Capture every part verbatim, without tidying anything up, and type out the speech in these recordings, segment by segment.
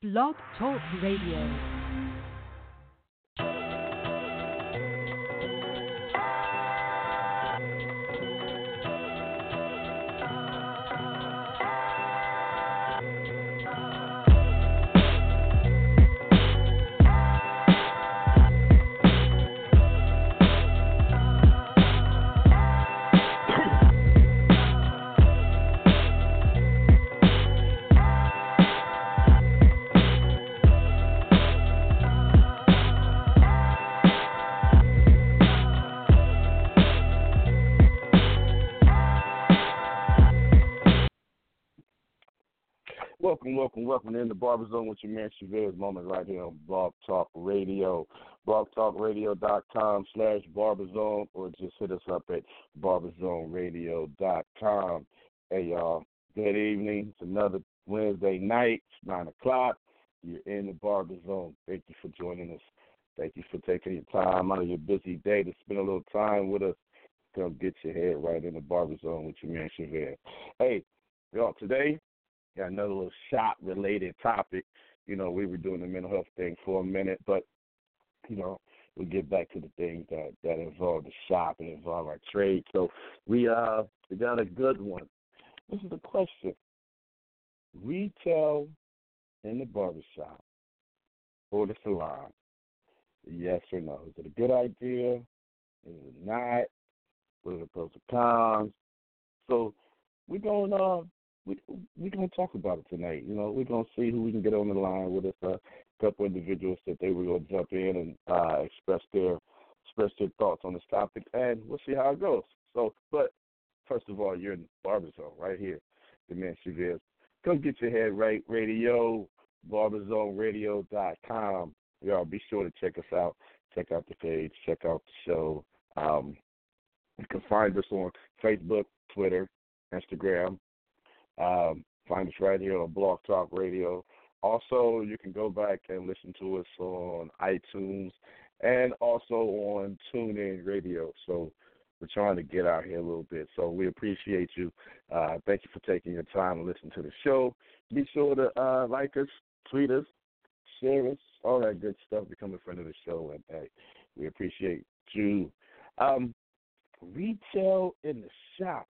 Blog Talk Radio. Welcome, welcome, welcome in the Barber Zone with your man Chavez Moment right here on Blog Talk Radio, blog talk radio dot com slash Barber Zone, or just hit us up at barber zone radio dot com. Hey, y'all, good evening. It's another Wednesday night, nine o'clock. You're in the Barber Zone. Thank you for joining us. Thank you for taking your time out of your busy day to spend a little time with us. Come get your head right in the Barber Zone with your man Chavez. Hey, y'all, today, got another little shop-related topic. You know, we were doing the mental health thing for a minute, but, you know, we get back to the things that, that involve the shop and involve our trade. So we uh we got a good one. This is the question. Retail in the barbershop or the salon, yes or no? Is it a good idea? Is it not? What are the pros and cons? So we're going on. Uh, We, we're going to talk about it tonight. You know, we're going to see who we can get on the line with us. Uh, a couple individuals that they were going to jump in and uh, express their express their thoughts on this topic, and we'll see how it goes. So, but first of all, you're in the Barber Zone right here, the man Chavez. Come get your head right, radio, barber zone radio dot com. Y'all be sure to check us out. Check out the page. Check out the show. Um, you can find us on Facebook, Twitter, Instagram. Um, find us right here on Blog Talk Radio. Also, you can go back and listen to us on iTunes and also on TuneIn Radio. So we're trying to get out here a little bit. So we appreciate you. Uh, thank you for taking your time to listen to the show. Be sure to uh, like us, tweet us, share us, all that good stuff. Become a friend of the show. And hey, we appreciate you. Um, retail in the shop.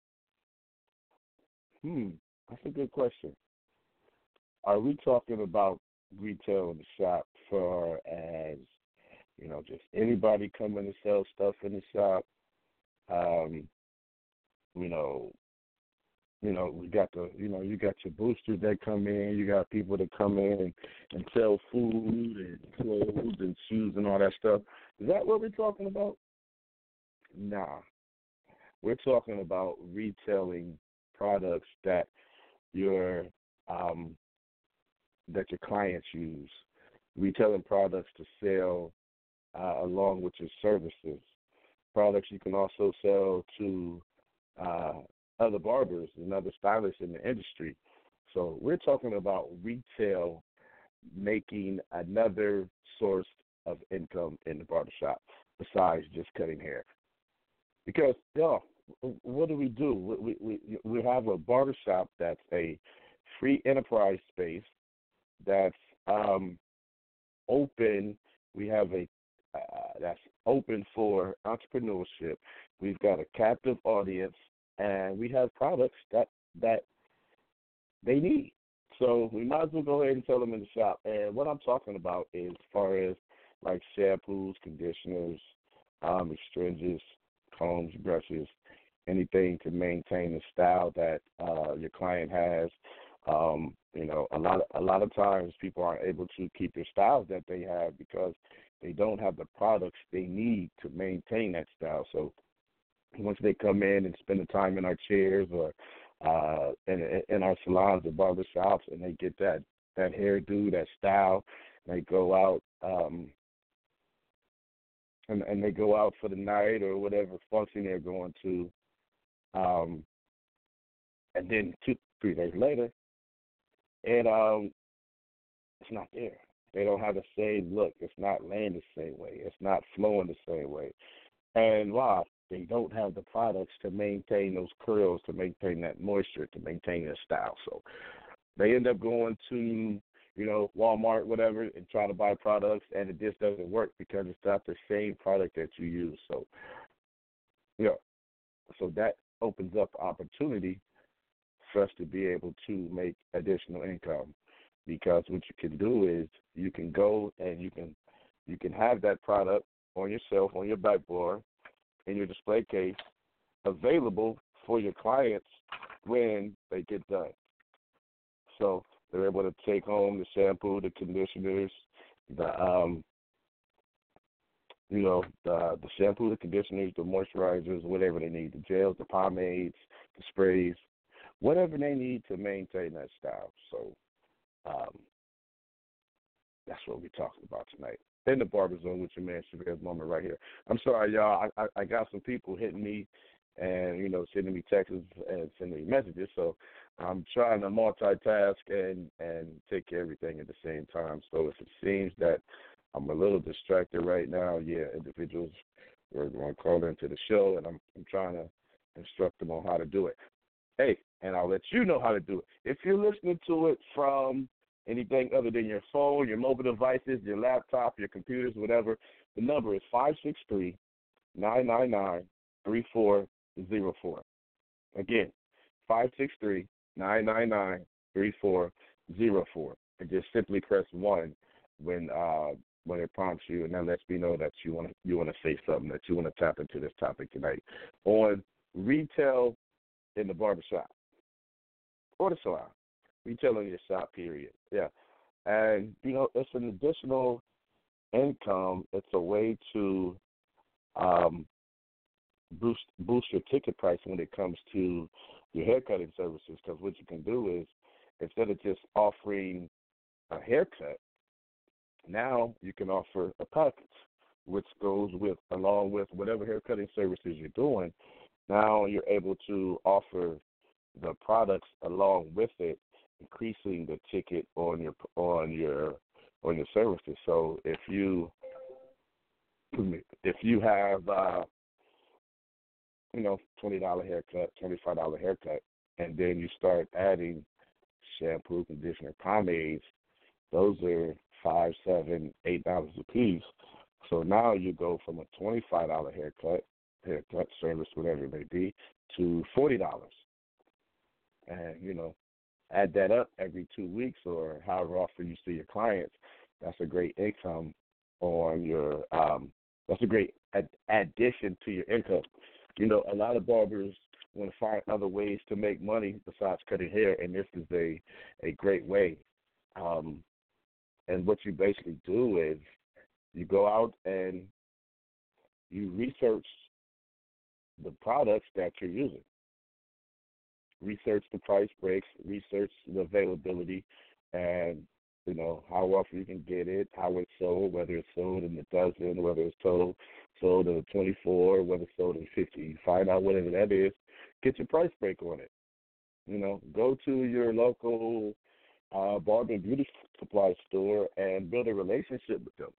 Hmm. That's a good question. Are we talking about retail in the shop for as, you know, just anybody coming to sell stuff in the shop? Um, you know, you know, we got the, you know, you got your boosters that come in. You got people that come in and, and sell food and clothes and shoes and all that stuff. Is that what we're talking about? Nah. We're talking about retailing products that your um, that your clients use, retailing products to sell uh, along with your services, products you can also sell to uh, other barbers and other stylists in the industry. So we're talking about retail making another source of income in the barbershop besides just cutting hair. Because, y'all, what do we do? We, we we have a barbershop that's a free enterprise space that's um, open. We have a uh, that's open for entrepreneurship. We've got a captive audience, and we have products that that they need. So we might as well go ahead and sell them in the shop. And what I'm talking about is as far as like shampoos, conditioners, um, extenders, combs, brushes, anything to maintain the style that uh, your client has. Um, you know, a lot of, a lot of times people aren't able to keep their styles that they have because they don't have the products they need to maintain that style. So once they come in and spend the time in our chairs or uh, in, in our salons and barber shops, and they get that, that hairdo, that style, and they go out um, and, and they go out for the night or whatever function they're going to. Um, and then two, three days later, and um, it's not there. They don't have the same look. It's not laying the same way. It's not flowing the same way. And wow, they don't have the products to maintain those curls, to maintain that moisture, to maintain their style. So they end up going to, you know, Walmart, whatever, and try to buy products, and it just doesn't work because it's not the same product that you use. So, you know, so that opens up opportunity for us to be able to make additional income, because what you can do is you can go and you can you can have that product on yourself, on your backboard, in your display case, available for your clients when they get done. So they're able to take home the shampoo, the conditioners, the um, you know, the the shampoo, the conditioners, the moisturizers, whatever they need, the gels, the pomades, the sprays, whatever they need to maintain that style. So um, that's what we're talking about tonight. In the Barber Zone with your man, Shabazz Moment, right here. I'm sorry, y'all. I, I, I got some people hitting me and, you know, sending me texts and sending me messages. So I'm trying to multitask and, and take care of everything at the same time. So if it seems that I'm a little distracted right now, yeah, individuals were going to call into the show, and I'm, I'm trying to instruct them on how to do it. Hey, and I'll let you know how to do it. If you're listening to it from anything other than your phone, your mobile devices, your laptop, your computers, whatever, the number is five six three, nine nine nine, three four zero four. Again, five six three, nine nine nine, three four zero four. And just simply press one when uh, when it prompts you, and that lets me know that you want to you want to say something, that you want to tap into this topic tonight on retail in the barbershop or the salon. Retail in your shop, period. Yeah. And, you know, it's an additional income. It's a way to um, boost boost your ticket price when it comes to your haircutting services, because what you can do is, instead of just offering a haircut, now you can offer a package, which goes with along with whatever haircutting services you're doing. Now you're able to offer the products along with it, increasing the ticket on your on your on your services. So if you if you have uh, you know twenty dollar haircut, twenty five dollar haircut, and then you start adding shampoo, conditioner, pomades, those are five, seven, eight dollars a piece. So now you go from a twenty five dollar haircut, haircut service, whatever it may be, to forty dollars, and you know. Add that up every two weeks or however often you see your clients. That's a great income on your. Um, that's a great ad- addition to your income. You know, a lot of barbers want to find other ways to make money besides cutting hair, and this is a, a great way. Um, and what you basically do is you go out and you research the products that you're using. Research the price breaks, research the availability, and, you know, how often you can get it, how it's sold, whether it's sold in a dozen, whether it's sold, sold in twenty-four, whether it's sold in fifty. You find out whatever that is, get your price break on it. You know, go to your local uh, barber and beauty supply store and build a relationship with them.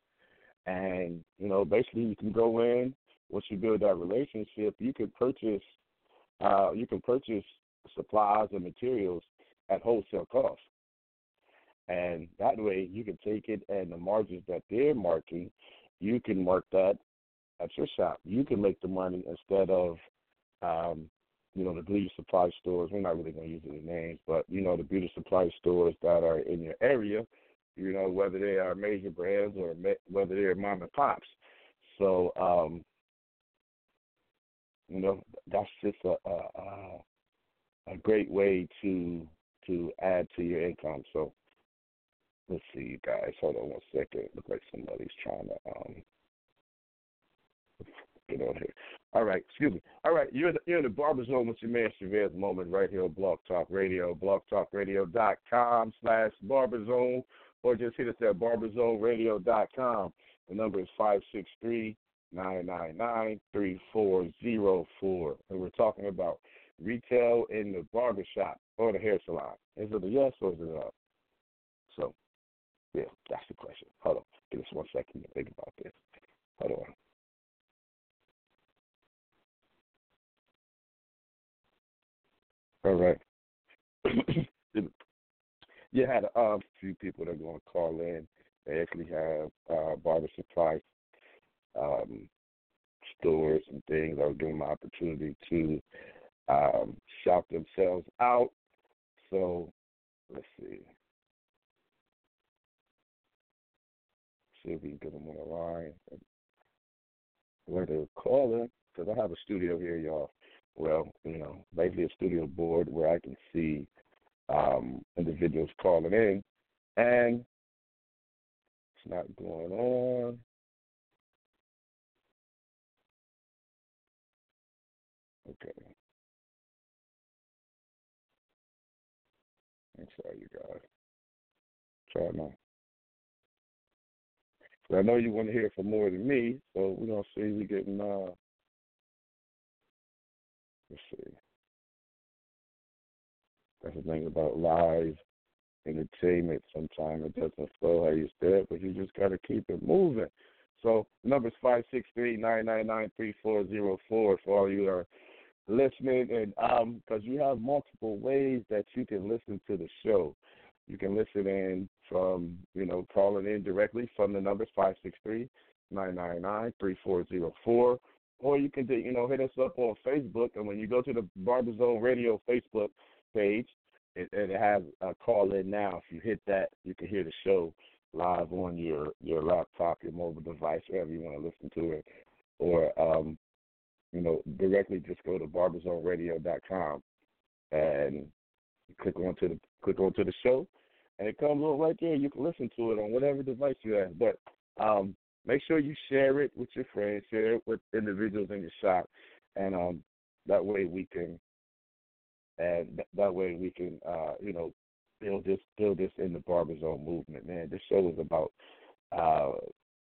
And, you know, basically you can go in, once you build that relationship, you can purchase, uh, you can purchase supplies and materials at wholesale cost, and that way you can take it and the margins that they're marking, you can mark that at your shop. You can make the money instead of, um, you know, the beauty supply stores. We're not really going to use any names, but you know, the beauty supply stores that are in your area. You know, whether they are major brands or whether they're mom and pops. So, um, you know, that's just a. a, a a great way to to add to your income. So let's see, you guys. Hold on one second. Looks like somebody's trying to um, get on here. All right, excuse me. All right, you're in the, you're in the Barber Zone with your man Chavez Moment right here on Blog Talk Radio, blog talk radio dot com slash Barber Zone, or just hit us at barber zone radio dot com. The number is five six three, nine nine nine, three four zero four. And we're talking about retail in the barbershop or the hair salon. Is it a yes or is it a no? So, yeah, that's the question. Hold on. Give us one second to think about this. Hold on. All right. You had a um, few people that are going to call in. They actually have uh, barber supplies, um, stores and things. I was given my opportunity to um, shop themselves out. So let's see. See if we can get them on the line. Where they're calling, because I have a studio here, y'all. Well, you know, lately a studio board where I can see um, individuals calling in, and it's not going on. Okay. I'm sorry, you guys. Try now. But I know you want to hear from more than me, so we're going to see if we're getting... Uh, Let's see. That's the thing about live entertainment. Sometimes it doesn't flow how you said it, but you just got to keep it moving. So, number's five six three, nine nine nine, three four zero four for all you that are listening. And um, because you have multiple ways that you can listen to the show. You can listen in from, you know, calling in directly from the numbers five six three, nine nine nine, three four zero four. Or you can, do, you know, hit us up on Facebook. And when you go to the Barber Zone Radio Facebook page, it, it has a call in now. If you hit that, you can hear the show live on your, your laptop, your mobile device, wherever you want to listen to it. Or, um, you know, directly just go to barber zone radio dot com and click onto the click onto the show, and it comes up right there. You can listen to it on whatever device you have. But um make sure you share it with your friends, share it with individuals in your shop, and um, that way we can, and th- that way we can, uh, you know, build this, build this in the Barber Zone movement. Man, this show is about uh,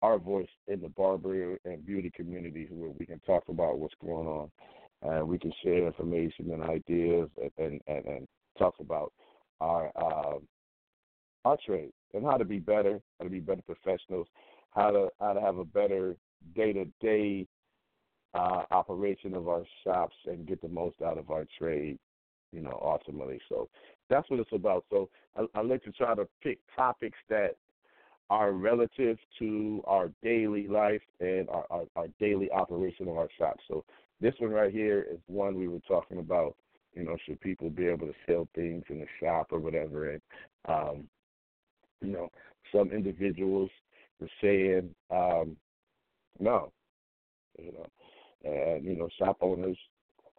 our voice in the barber and beauty community, where we can talk about what's going on, and we can share information and ideas, and and, and talk about our uh, our trade and how to be better, how to be better professionals. How to how to have a better day-to-day uh, operation of our shops and get the most out of our trade, you know, ultimately. So that's what it's about. So I, I like to try to pick topics that are relative to our daily life and our, our, our daily operation of our shops. So this one right here is one we were talking about, you know, should people be able to sell things in the shop or whatever. And, um, you know, some individuals were saying um, no, you know, and you know, shop owners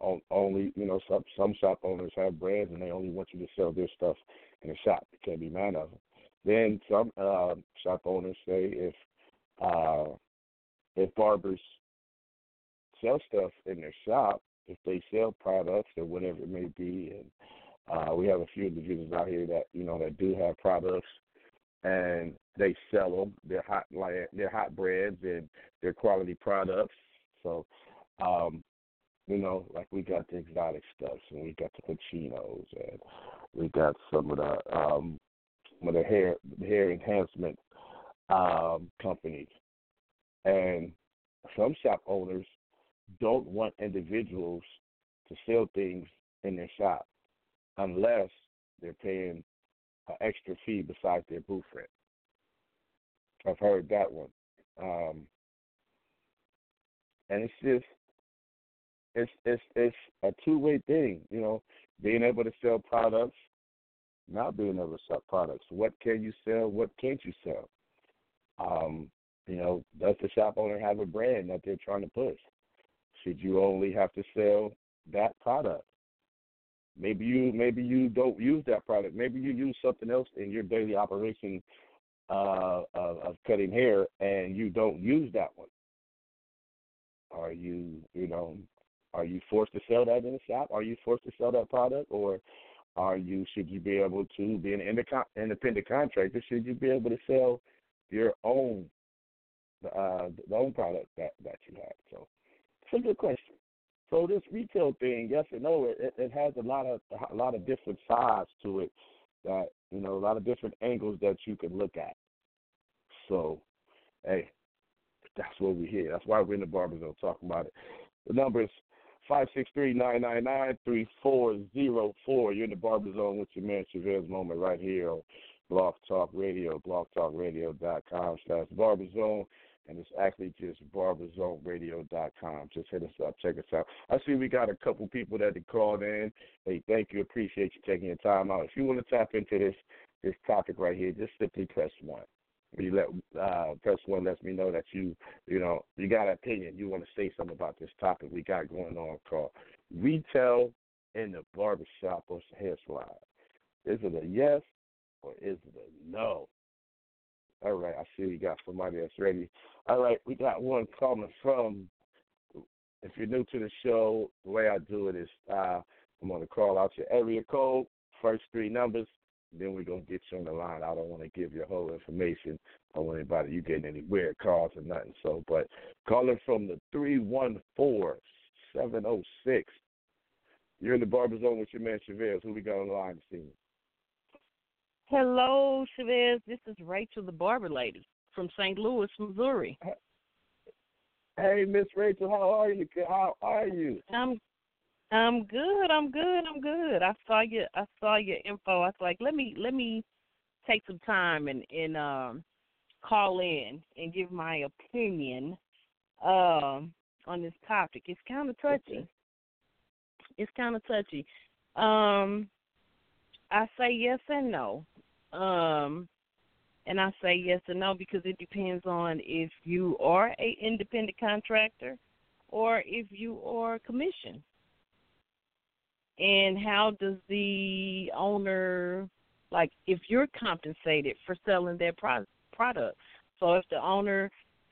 on, only, you know, some some shop owners have brands and they only want you to sell their stuff in the shop. You can't be mad at them. Then some uh, shop owners say if uh, if barbers sell stuff in their shop, if they sell products or whatever it may be, and uh, we have a few individuals out here that you know that do have products. And they sell them, their hot, their hot brands and their quality products. So, um, you know, like we got the exotic stuffs and we got the Pacinos and we got some of the um, some of the hair hair enhancement um, companies. And some shop owners don't want individuals to sell things in their shop unless they're paying an extra fee besides their booth rent. I've heard that one, um, and it's just it's it's it's a two way thing, you know. Being able to sell products, not being able to sell products. What can you sell? What can't you sell? Um, you know, does the shop owner have a brand that they're trying to push? Should you only have to sell that product? Maybe you maybe you don't use that product. Maybe you use something else in your daily operation uh, of, of cutting hair, and you don't use that one. Are you, you know, are you forced to sell that in the shop? Are you forced to sell that product? Or are you, should you be able to be an independent contractor? Should you be able to sell your own, uh, the own product that, that you have? So it's a good question. So this retail thing, yes and no, it, it has a lot of a lot of different sides to it, that, you know, a lot of different angles that you can look at. So, hey, that's what we're here. That's why we're in the barber zone talking about it. The number is five six three, nine nine nine, three four zero four. You're in the barber zone with your man Chavez Moment right here on Block Talk Radio, blog talk radio dot com slash barber zone. And it's actually just barber zone radio dot com. Just hit us up. Check us out. I see we got a couple people that called in. Hey, thank you. Appreciate you taking your time out. If you want to tap into this this topic right here, just simply press one. You let uh, press one lets me know that you you know you got an opinion. You want to say something about this topic we got going on called retail in the barbershop or hair salon. Is it a yes or is it a no? All right, I see you got somebody that's ready. All right, we got one coming from, if you're new to the show, the way I do it is uh, I'm going to call out your area code, first three numbers, then we're going to get you on the line. I don't want to give your whole information. I don't want anybody, you getting any weird calls or nothing. So, but calling from the three one four, seven oh six. You're in the barber zone with your man Chavez. Who we got on the line this evening? Hello, Chavez. This is Rachel, the barber lady from Saint Louis, Missouri. Hey, Miss Rachel, how are you? How are you? I'm, I'm good. I'm good. I'm good. I saw your, I saw your info. I was like, let me, let me take some time and and um, call in and give my opinion um, on this topic. It's kind of touchy. Okay. It's kind of touchy. Um, I say yes and no. Um, and I say yes and no because it depends on if you are a independent contractor or if you are commissioned. And how does the owner, like if you're compensated for selling their pro- product. So if the owner,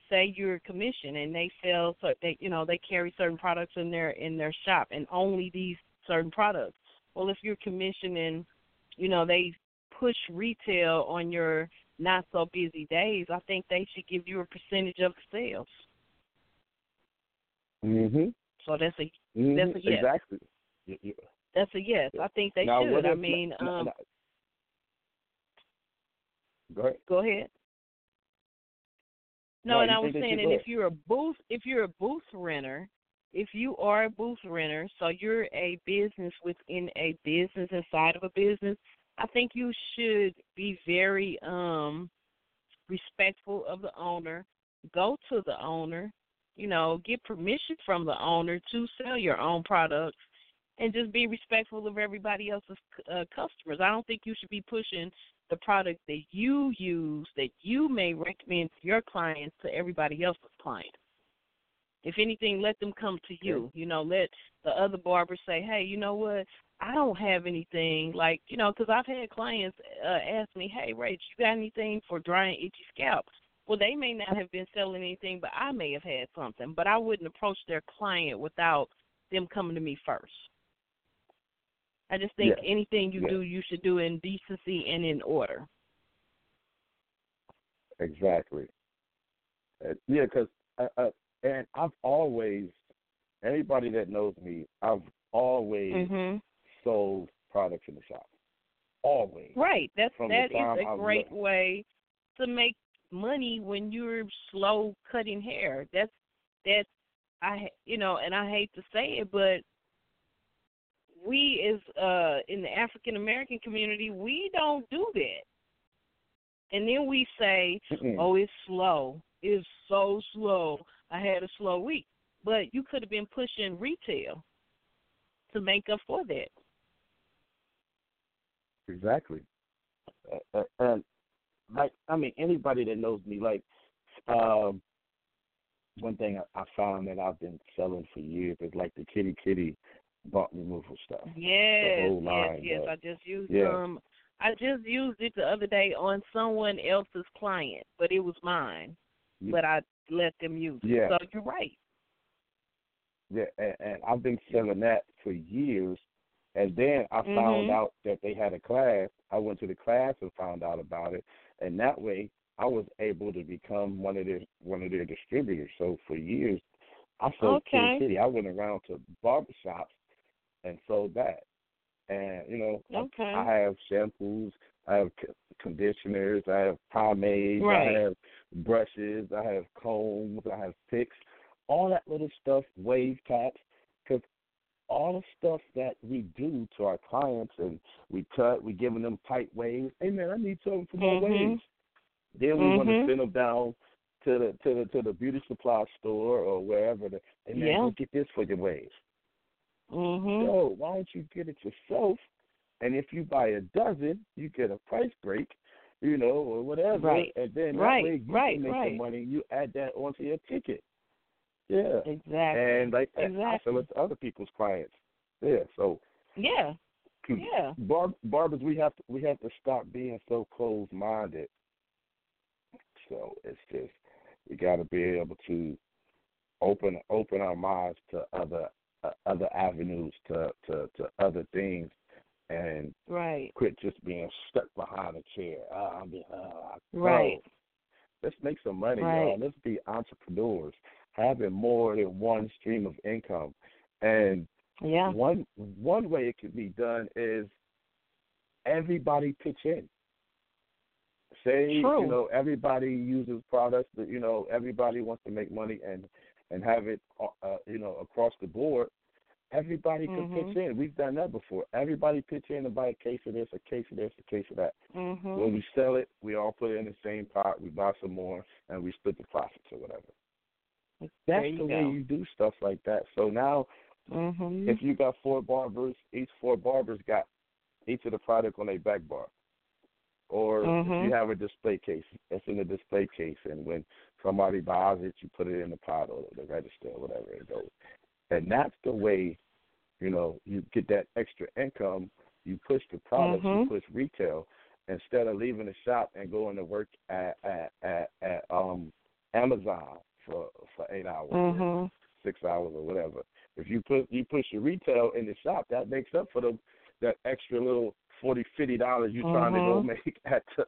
say you're commissioned and they sell, so they, you know, they carry certain products in their, in their shop and only these certain products. Well, if you're commissioning, you know, they push retail on your not-so-busy days, I think they should give you a percentage of the sales. Mm-hmm. So that's a, mm-hmm. that's a yes. Exactly. Yeah. That's a yes. I think they now, should. If, I mean, um, no, no. Go ahead. Go ahead. No, no and I was saying that if you're a booth, if you're a booth renter, if you are a booth renter, so you're a business within a business inside of a business, I think you should be very um, respectful of the owner. Go to the owner, you know, get permission from the owner to sell your own products and just be respectful of everybody else's uh, customers. I don't think you should be pushing the product that you use, that you may recommend to your clients, to everybody else's clients. If anything, let them come to you. You know, let the other barber say, hey, you know what, I don't have anything. Like, you know, because I've had clients uh, ask me, hey, Rach, you got anything for dry and itchy scalps? Well, they may not have been selling anything, but I may have had something. But I wouldn't approach their client without them coming to me first. I just think yeah. anything you yeah. do, you should do in decency and in order. Exactly. Uh, yeah, because I, I And I've always, anybody that knows me, I've always mm-hmm. sold products in the shop. Always. Right. That's, that is a great way to make money when you're slow cutting hair. That's, that's, I, you know, and I hate to say it, but we as uh, in the African-American community, we don't do that. And then we say, mm-mm. oh, it's slow. It's so slow. I had a slow week, but you could have been pushing retail to make up for that. Exactly. Uh, uh, and like, I mean, anybody that knows me, like, um, one thing I, I found that I've been selling for years is like the Kitty Kitty bark removal stuff. Yes, the whole line, yes, yes. Uh, I just used yeah. um, I just used it the other day on someone else's client, but it was mine. Yeah. But I let them use it. Yeah. So you're right. that, and, and I've been selling that for years. And then I mm-hmm. found out that they had a class. I went to the class and found out about it, and that way I was able to become one of their one of their distributors. So for years, I sold okay. City. I went around to barbershops and sold that. And you know, okay. I, I have shampoos, I have c- conditioners, I have pomades, right. I have brushes, I have combs, I have picks, all that little stuff, wave caps, because all the stuff that we do to our clients, and we cut, we giving them tight waves. Hey man, I need something for my mm-hmm. waves. Then we mm-hmm. want to send them down to the to the to the beauty supply store or wherever. The, and man, yeah. go get this for your waves. Mm-hmm. So why don't you get it yourself? And if you buy a dozen, you get a price break, you know, or whatever. Right. And then that right. way you right. can make right. the money. You add that onto your ticket. Yeah, exactly. And like that, exactly. I sell it to other people's clients. Yeah, so yeah, yeah. Bar- barbers, we have to we have to stop being so closed minded. So it's just we got to be able to open open our minds to other uh, other avenues, to, to, to other things, and right. quit just being stuck behind a chair. Uh, I'm behind, uh, right. No. Let's make some money, right. y'all. Let's be entrepreneurs. Having more than one stream of income. And yeah. one one way it can be done is everybody pitch in. Say, True. you know, everybody uses products, that, you know, everybody wants to make money and, and have it, uh, you know, across the board. Everybody can mm-hmm. pitch in. We've done that before. Everybody pitch in and buy a case of this, a case of this, a case of that. Mm-hmm. When we sell it, we all put it in the same pot, we buy some more, and we split the profits or whatever. That's the go. way you do stuff like that. So now, mm-hmm. if you got four barbers, each four barbers got each of the product on their back bar. Or mm-hmm. if you have a display case, it's in the display case. And when somebody buys it, you put it in the pot or the register or whatever it goes. And that's the way, you know, you get that extra income. You push the products, mm-hmm. you push retail. Instead of leaving the shop and going to work at, at, at, at um, Amazon. For, for eight hours, mm-hmm. or six hours, or whatever. If you put you push your retail in the shop, that makes up for the that extra little forty, fifty dollars you're mm-hmm. trying to go make at the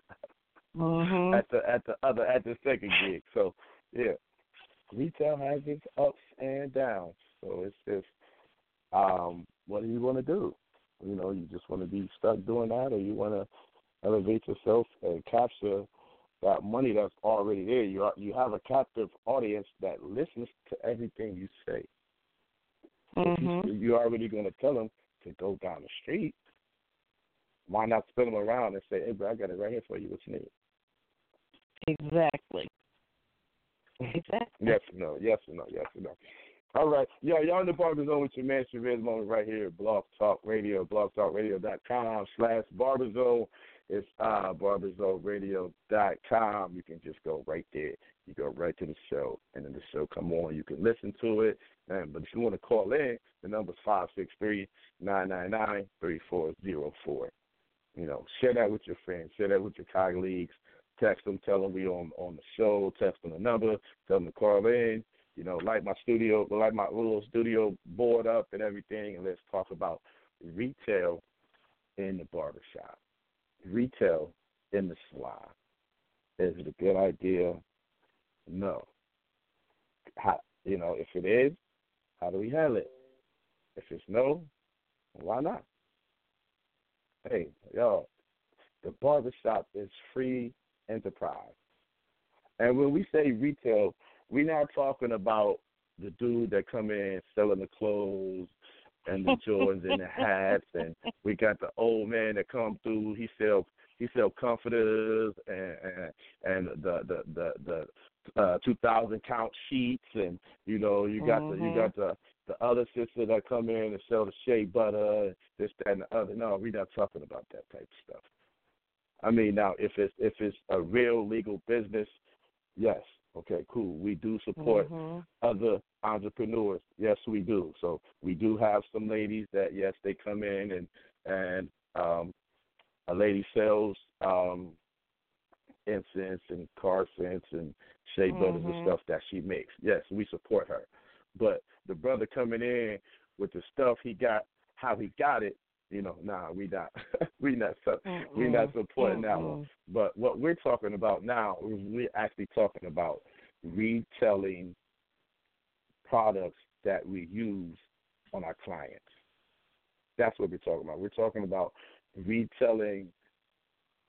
mm-hmm. at the at the other at the second gig. So yeah, retail has its ups and downs. So it's just um, what do you want to do? You know, you just want to be stuck doing that, or you want to elevate yourself and capture that money that's already there. You are, you have a captive audience that listens to everything you say. Mm-hmm. You, you're already going to tell them to go down the street. Why not spin them around and say, hey, bro, I got it right here for you. What you need? Exactly. Exactly. Yes or no, yes or no, yes or no. All right. Yo, y'all in the Barber's Zone with your man, Chavez Moment, right here at Blog Talk Radio, blog talk radio dot com slash Barber's Zone. It's uh, barber zone radio dot com. You can just go right there. You go right to the show, and then the show come on. You can listen to it. And, but if you want to call in, the number's five six three, nine nine nine, three four zero four. You know, share that with your friends. Share that with your colleagues. Text them. Tell them we're on, on the show. Text them the number. Tell them to call in. You know, light my studio, light my little studio board up and everything, and let's talk about retail in the barbershop. Retail in the salon. Is it a good idea? No. How, you know, if it is, how do we handle it? If it's no, why not? Hey, y'all, the barbershop is free enterprise. And when we say retail, we're not talking about the dude that come in selling the clothes and the Jordans and the hats, and we got the old man that come through. He sell he sell comforters and and, and the the the, the uh, two thousand count sheets, and you know you got mm-hmm. the you got the, the other sister that come in and sell the shea butter, this that and the other. No, we're not talking about that type of stuff. I mean, now if it's if it's a real legal business, yes. Okay, cool. We do support mm-hmm. other entrepreneurs. Yes, we do. So we do have some ladies that, yes, they come in and and um, a lady sells um, incense and car scents and shea mm-hmm. butters and stuff that she makes. Yes, we support her. But the brother coming in with the stuff he got, how he got it, you know, nah, we not, we not, mm-hmm. we not supporting mm-hmm. that one. But what we're talking about now is we're actually talking about retelling products that we use on our clients. That's what we're talking about. We're talking about retelling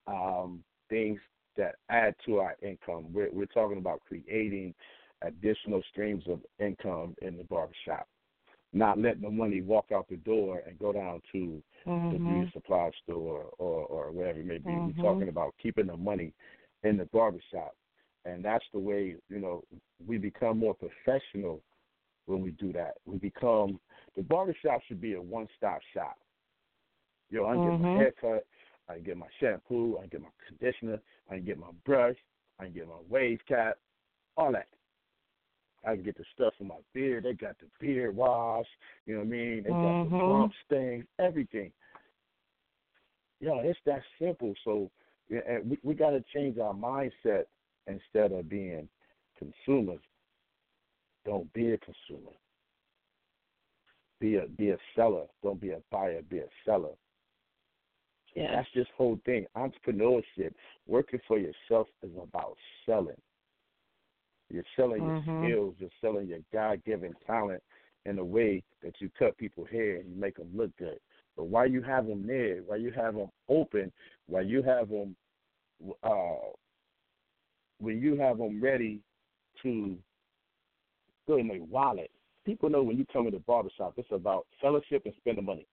um, things that add to our income. We're, we're talking about creating additional streams of income in the barbershop, not letting the money walk out the door and go down to mm-hmm. the beauty supply store or, or wherever it may be. Mm-hmm. We're talking about keeping the money in the barbershop. And that's the way, you know, we become more professional when we do that. We become, the barbershop should be a one-stop shop. You know, I can mm-hmm. get my haircut, I can get my shampoo, I can get my conditioner, I can get my brush, I can get my wave cap, all that. I can get the stuff for my beard. They got the beard wash, you know what I mean? They got mm-hmm. the bump stains, everything. You know, it's that simple. So and we, we got to change our mindset instead of being consumers. Don't be a consumer. Be a be a seller. Don't be a buyer. Be a seller. Yeah, that's this whole thing. Entrepreneurship, working for yourself, is about selling. You're selling mm-hmm. your skills. You're selling your God-given talent in a way that you cut people's hair and you make them look good. But why you have them there? Why you have them open? Why you have them? Uh, when you have them ready to go in their wallet. People know when you come to the barbershop, it's about fellowship and spending money.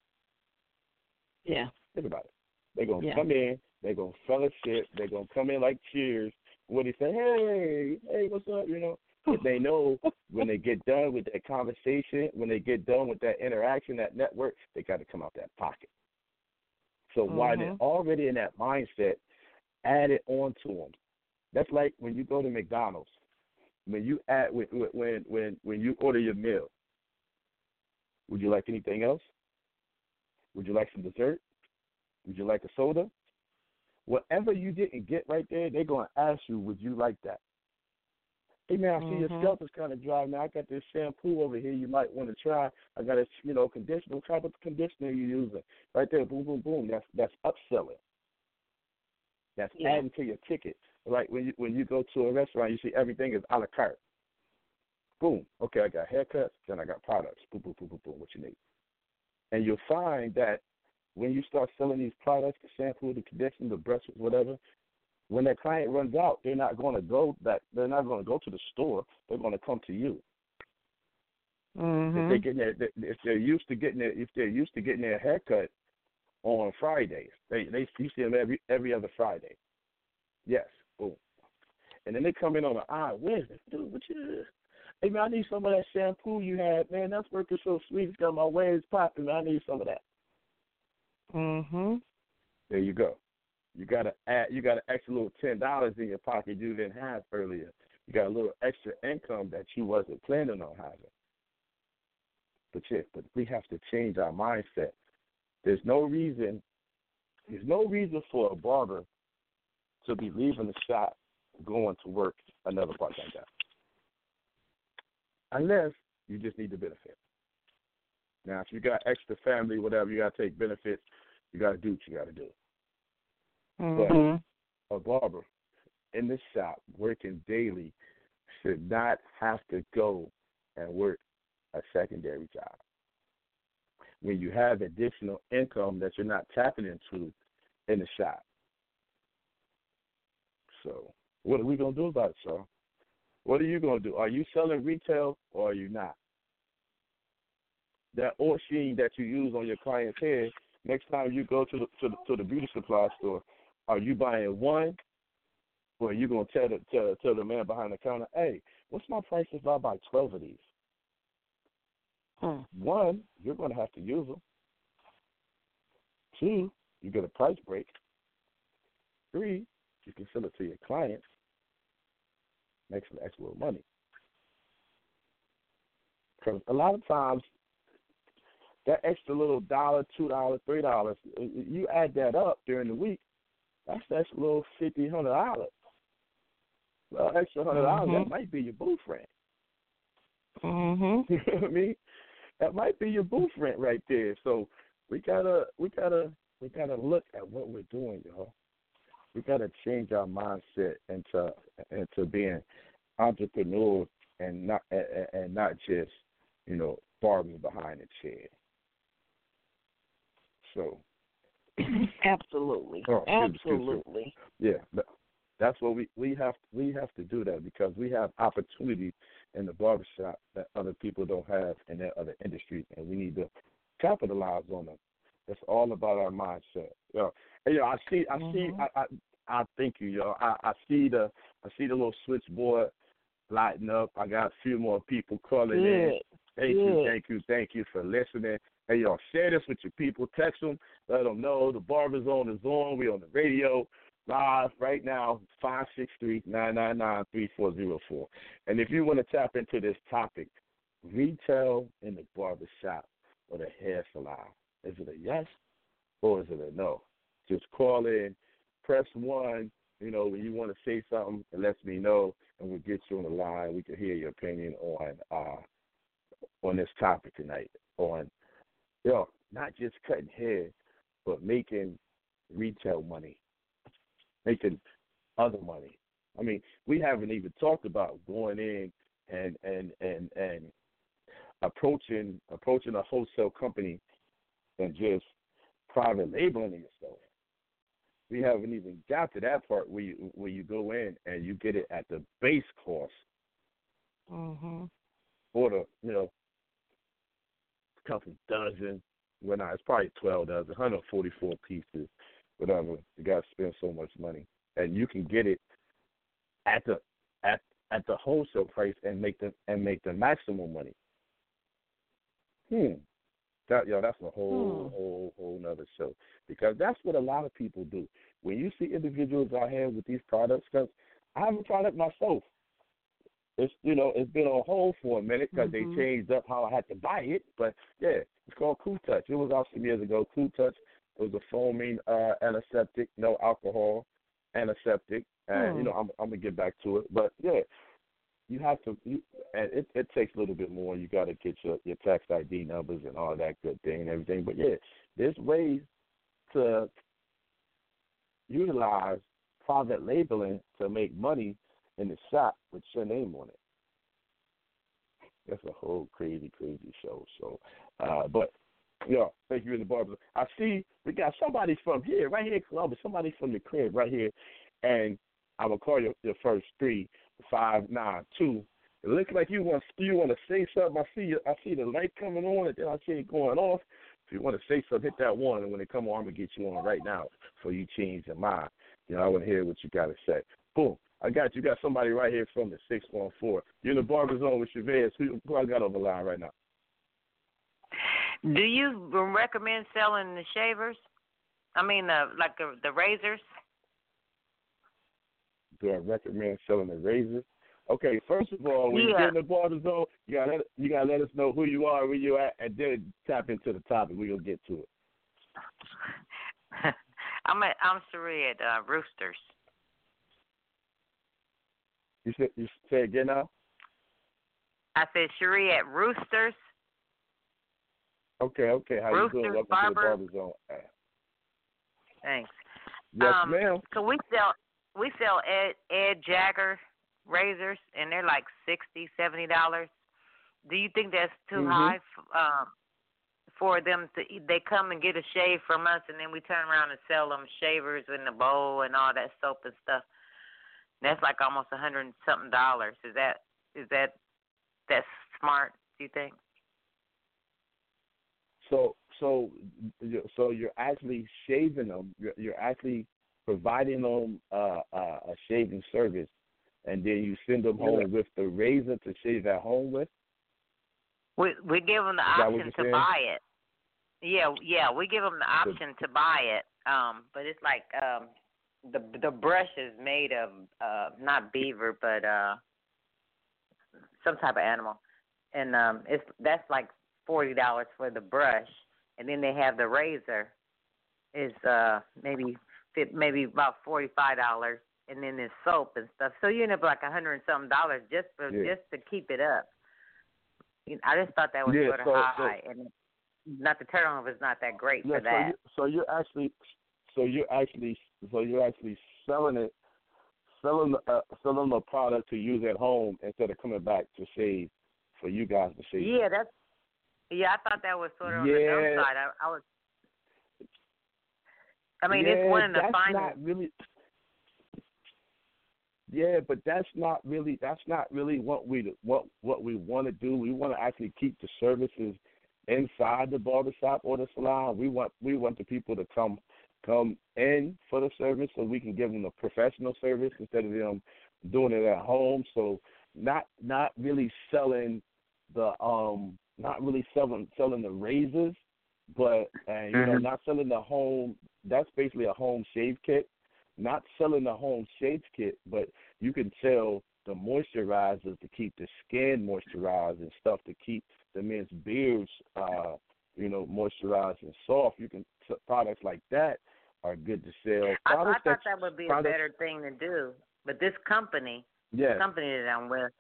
Yeah. Think about it. They're going to yeah. come in. They're going to fellowship. They're going to come in like Cheers. When they say, hey, hey, what's up, you know. But they know when they get done with that conversation, when they get done with that interaction, that network, they got to come out that pocket. So mm-hmm. while they're already in that mindset, add it on to them. That's like when you go to McDonald's. When you add, when when when when you order your meal, would you like anything else? Would you like some dessert? Would you like a soda? Whatever you didn't get right there, they're gonna ask you, would you like that? Hey man, I see mm-hmm. your scalp is kind of dry now. I got this shampoo over here. You might want to try. I got a you know conditioner. What type of conditioner you using? Right there, boom, boom, boom. That's that's upselling. That's yeah. adding to your ticket. Like when you when you go to a restaurant, you see everything is a la carte. Boom. Okay, I got haircuts, then I got products. Boom, boom, boom, boom, boom, what you need. And you'll find that when you start selling these products, the shampoo, the conditioner, the brushes, whatever, when that client runs out, they're not going to go back. They're not going to go to the store. They're going to come to you. Mm-hmm. If they're getting their, if they're used to getting their, if they're used to getting their haircut on Fridays, they they you see them every every other Friday. Yes. Boom. And then they come in on the aisle. Where's it? Dude, what you? Hey, man, I need some of that shampoo you had. Man, that's working so sweet. It's got my waves popping. I need some of that. Mm-hmm. There you go. You got to add, you got an extra little ten dollars in your pocket you didn't have earlier. You got a little extra income that you wasn't planning on having. But, yeah, but we have to change our mindset. There's no reason, there's no reason for a barber to be leaving the shop, going to work, another part-time job. Unless you just need the benefit. Now, if you got extra family, whatever, you got to take benefits. You got to do what you got to do. Mm-hmm. But a barber in the shop working daily should not have to go and work a secondary job. When you have additional income that you're not tapping into in the shop. So what are we going to do about it, sir? What are you going to do? Are you selling retail or are you not? That oil sheen that you use on your client's hair, next time you go to the, to the, to the beauty supply store, are you buying one or are you going to tell the, tell, tell the man behind the counter, hey, what's my price if I buy twelve of these? Hmm. One, you're going to have to use them. Two, you get a price break. Three, you can sell it to your clients, make some extra money. Because a lot of times, that extra little dollar, two dollars, three dollars, you add that up during the week, that's that's a little fifty, hundred dollars. Well, extra hundred dollars mm-hmm. that might be your boo friend. Mm-hmm. You know what I mean? That might be your booth rent right there. So we gotta, we gotta, we gotta look at what we're doing, y'all. We gotta change our mindset into into being entrepreneurs and not and, and not just, you know, barbers behind the chair. So. Absolutely. Oh, Absolutely. Excuse, excuse. Yeah. That's what we, we have we have to do that, because we have opportunities in the barbershop that other people don't have in their other industries, and we need to capitalize on them. It's all about our mindset. Yo, and, you know, I see I mm-hmm. see I, I I thank you, yo. I, I see the I see the little switchboard lighting up. I got a few more people calling Good. in. Thank Good. you, thank you, thank you for listening. Hey, y'all, share this with your people. Text them. Let them know the Barber Zone is on. We're on the radio live right now, five six three, nine nine nine, three four zero four. And if you want to tap into this topic, retail in the barbershop or the hair salon, is it a yes or is it a no? Just call in, press one, you know, when you want to say something, and let me know, and we'll get you on the line. We can hear your opinion on, uh, on this topic tonight, on Yo, not just cutting hair, but making retail money, making other money. I mean, we haven't even talked about going in and and, and, and approaching approaching a wholesale company and just private labeling yourself. We haven't even got to that part where you, where you go in and you get it at the base cost, mm-hmm. or the, you know, couple dozen, well, no, it's probably twelve dozen, one hundred forty-four pieces, whatever. You gotta spend so much money, and you can get it at the at at the wholesale price and make the and make the maximum money. Hmm. That, yo, that's a whole hmm. whole whole nother show, because that's what a lot of people do. When you see individuals out here with these products, because I have a product myself. It's, you know, it's been on hold for a minute because mm-hmm. they changed up how I had to buy it. But, yeah, it's called Cool Touch. It was out some years ago. Cool Touch was a foaming uh, antiseptic, no alcohol antiseptic. And, mm. you know, I'm, I'm going to get back to it. But, yeah, you have to – and it, it takes a little bit more. You got to get your, your tax I D numbers and all that good thing and everything. But, yeah, there's ways to utilize private labeling to make money in the shop with your name on it. That's a whole crazy, crazy show. So, uh, but, you know, thank you in the barber. I see we got somebody from here, right here in Columbus, somebody from the crib right here, and I will call your, your first three, five, nine, two. It looks like you want you want to say something. I see you, I see the light coming on, and then I see it going off. If you want to say something, hit that one, and when it come on, I'm going to get you on right now so you change your mind. You know, I want to hear what you got to say. Boom. I got you. Got somebody right here from the six one four. You're in the Barber Zone with Chavez. Who, who I got on the line right now? Do you recommend selling the shavers? I mean, uh, like the, the razors? Do I recommend selling the razors? Okay, first of all, when yeah. you're in the Barber Zone, you got you got to let us know who you are, where you're at, and then tap into the topic. We're going to get to it. I'm at I'm sorry, at uh, Roosters. You say, you say again now? I said Cherie at Roosters. Okay, okay. How Roosters, you doing? Welcome Barber. to the Barber Zone. Thanks. Yes, um, ma'am. So we sell we sell Ed, Ed Jagger razors, and they're like sixty dollars, seventy dollars. Do you think that's too mm-hmm. high f- um, for them to – they come and get a shave from us, and then we turn around and sell them shavers and the bowl and all that soap and stuff? That's like almost a hundred and something dollars. Is that is that that's smart, do you think? So so so you're actually shaving them. You're, you're actually providing them uh, uh, a shaving service, and then you send them home with the razor to shave at home with. We we give them the option to buy it. Yeah, yeah, we give them the option to buy it. Um, but it's like. Um, The the brush is made of uh, not beaver but uh, some type of animal, and um, it's that's like forty dollars for the brush, and then they have the razor, is uh maybe maybe about forty five dollars, and then there's soap and stuff. So you end up like a hundred and something dollars just for, yeah. just to keep it up. I just thought that was yeah, sort of so, high, so, and not the turnover is not that great yeah, for that. So, you, so you're actually, so you're actually, so you're actually selling it, selling uh, selling the product to use at home instead of coming back to save for you guys to save. Yeah, that's. Yeah, I thought that was sort of on yeah. the downside. I, I was. I mean, yeah, it's one of the finest. Really, yeah, but that's not really that's not really what we what what we want to do. We want to actually keep the services inside the barbershop or the salon. We want we want the people to come come in for the service so we can give them a professional service instead of them doing it at home. So not not really selling the um. Not really selling selling the razors, but uh, you know, not selling the home. That's basically a home shave kit. Not selling the home shave kit, but you can sell the moisturizers to keep the skin moisturized and stuff to keep the men's beards, uh, you know, moisturized and soft. You can products like that are good to sell. I, I thought that, that would be products, a better thing to do, but this company, yes. the company that I'm with.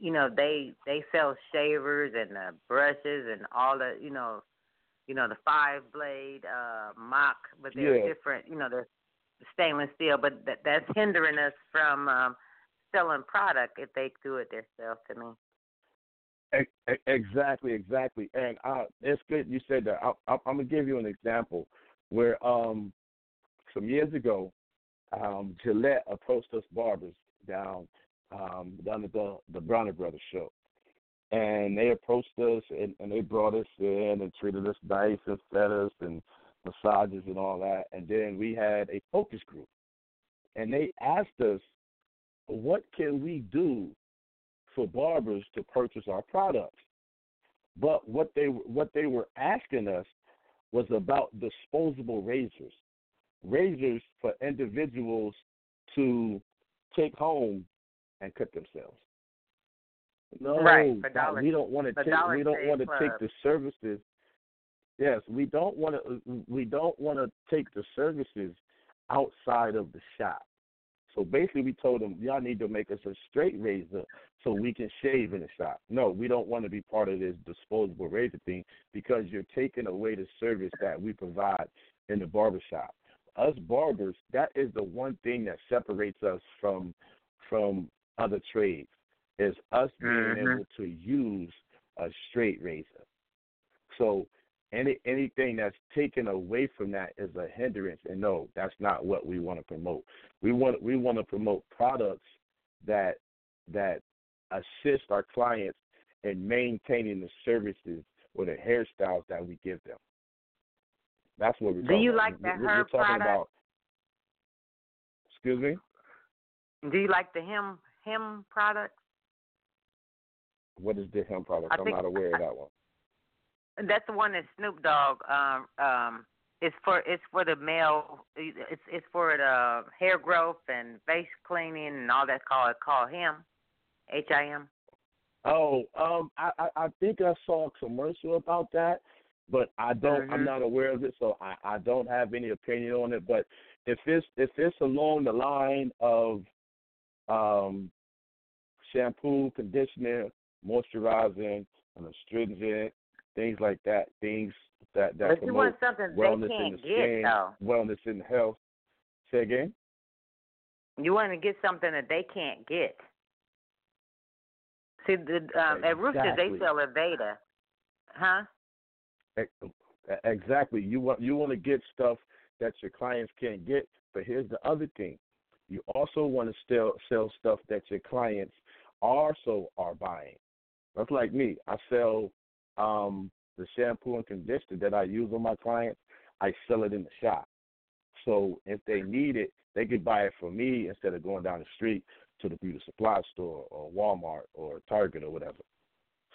You know, they they sell shavers and uh, brushes and all the you know, you know the five blade uh, mock, but they're yeah. different. You know, they're stainless steel, but th- that's hindering us from um, selling product if they do it themselves. To me, exactly, exactly, and I, it's good you said that. I, I, I'm gonna give you an example where um, some years ago, um, Gillette approached us barbers down. Um, down at the, the Bronner Brothers show. And they approached us, and, and they brought us in and treated us nice and fed us and massages and all that. And then we had a focus group. And they asked us, what can we do for barbers to purchase our products? But what they, what they were asking us was about disposable razors, razors for individuals to take home and cut themselves. No, right. dollar, we don't want to take. We don't want to take the services. Yes, we don't want to. We don't want to take the services outside of the shop. So basically, we told them, y'all need to make us a straight razor so we can shave in the shop. No, we don't want to be part of this disposable razor thing because you're taking away the service that we provide in the barbershop. Us barbers, that is the one thing that separates us from from. other trades is us being mm-hmm. able to use a straight razor. So any anything that's taken away from that is a hindrance, and no, that's not what we want to promote. We want we want to promote products that that assist our clients in maintaining the services or the hairstyles that we give them. That's what we're Do talking you about. like the we're, hair we're talking product? About, excuse me? Do you like the hem hem product? What is the hem product? I I'm think, not aware of that one. That's the one that Snoop Dogg. Um, um, it's for it's for the male. It's it's for the hair growth and face cleaning and all that. Call it call hem, H I M. Oh, um, I, I I think I saw a commercial about that, but I don't. Mm-hmm. I'm not aware of it, so I, I don't have any opinion on it. But if it's if it's along the line of Um, shampoo, conditioner, moisturizing, and astringent, things like that. Things that that but promote you want something wellness they can't in the skin, get, though. wellness in health. Say again. You want to get something that they can't get. See, the, um, exactly. at Rooster they sell Aveda, huh? Exactly. You want you want to get stuff that your clients can't get. But here's the other thing. You also want to sell, sell stuff that your clients also are buying. That's like me. I sell um, the shampoo and conditioner that I use on my clients. I sell it in the shop. So if they need it, they could buy it from me instead of going down the street to the beauty supply store or Walmart or Target or whatever.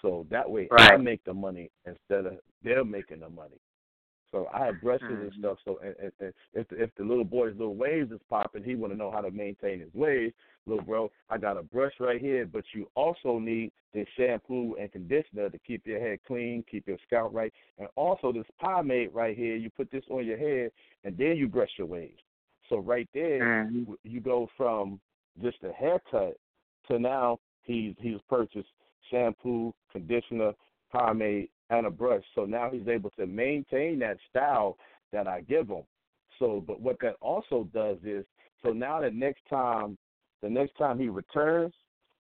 So that way right. I make the money instead of they're making the money. So I have brushes mm-hmm. and stuff. So if, if if the little boy's little waves is popping, he want to know how to maintain his waves. Little bro, I got a brush right here, but you also need this shampoo and conditioner to keep your hair clean, keep your scalp right, and also this pomade right here. You put this on your head, and then you brush your waves. So right there, mm-hmm. you, you go from just a haircut to now he's he's purchased shampoo, conditioner, pomade, and a brush. So now he's able to maintain that style that I give him. So, but what that also does is, so now the next time, the next time he returns,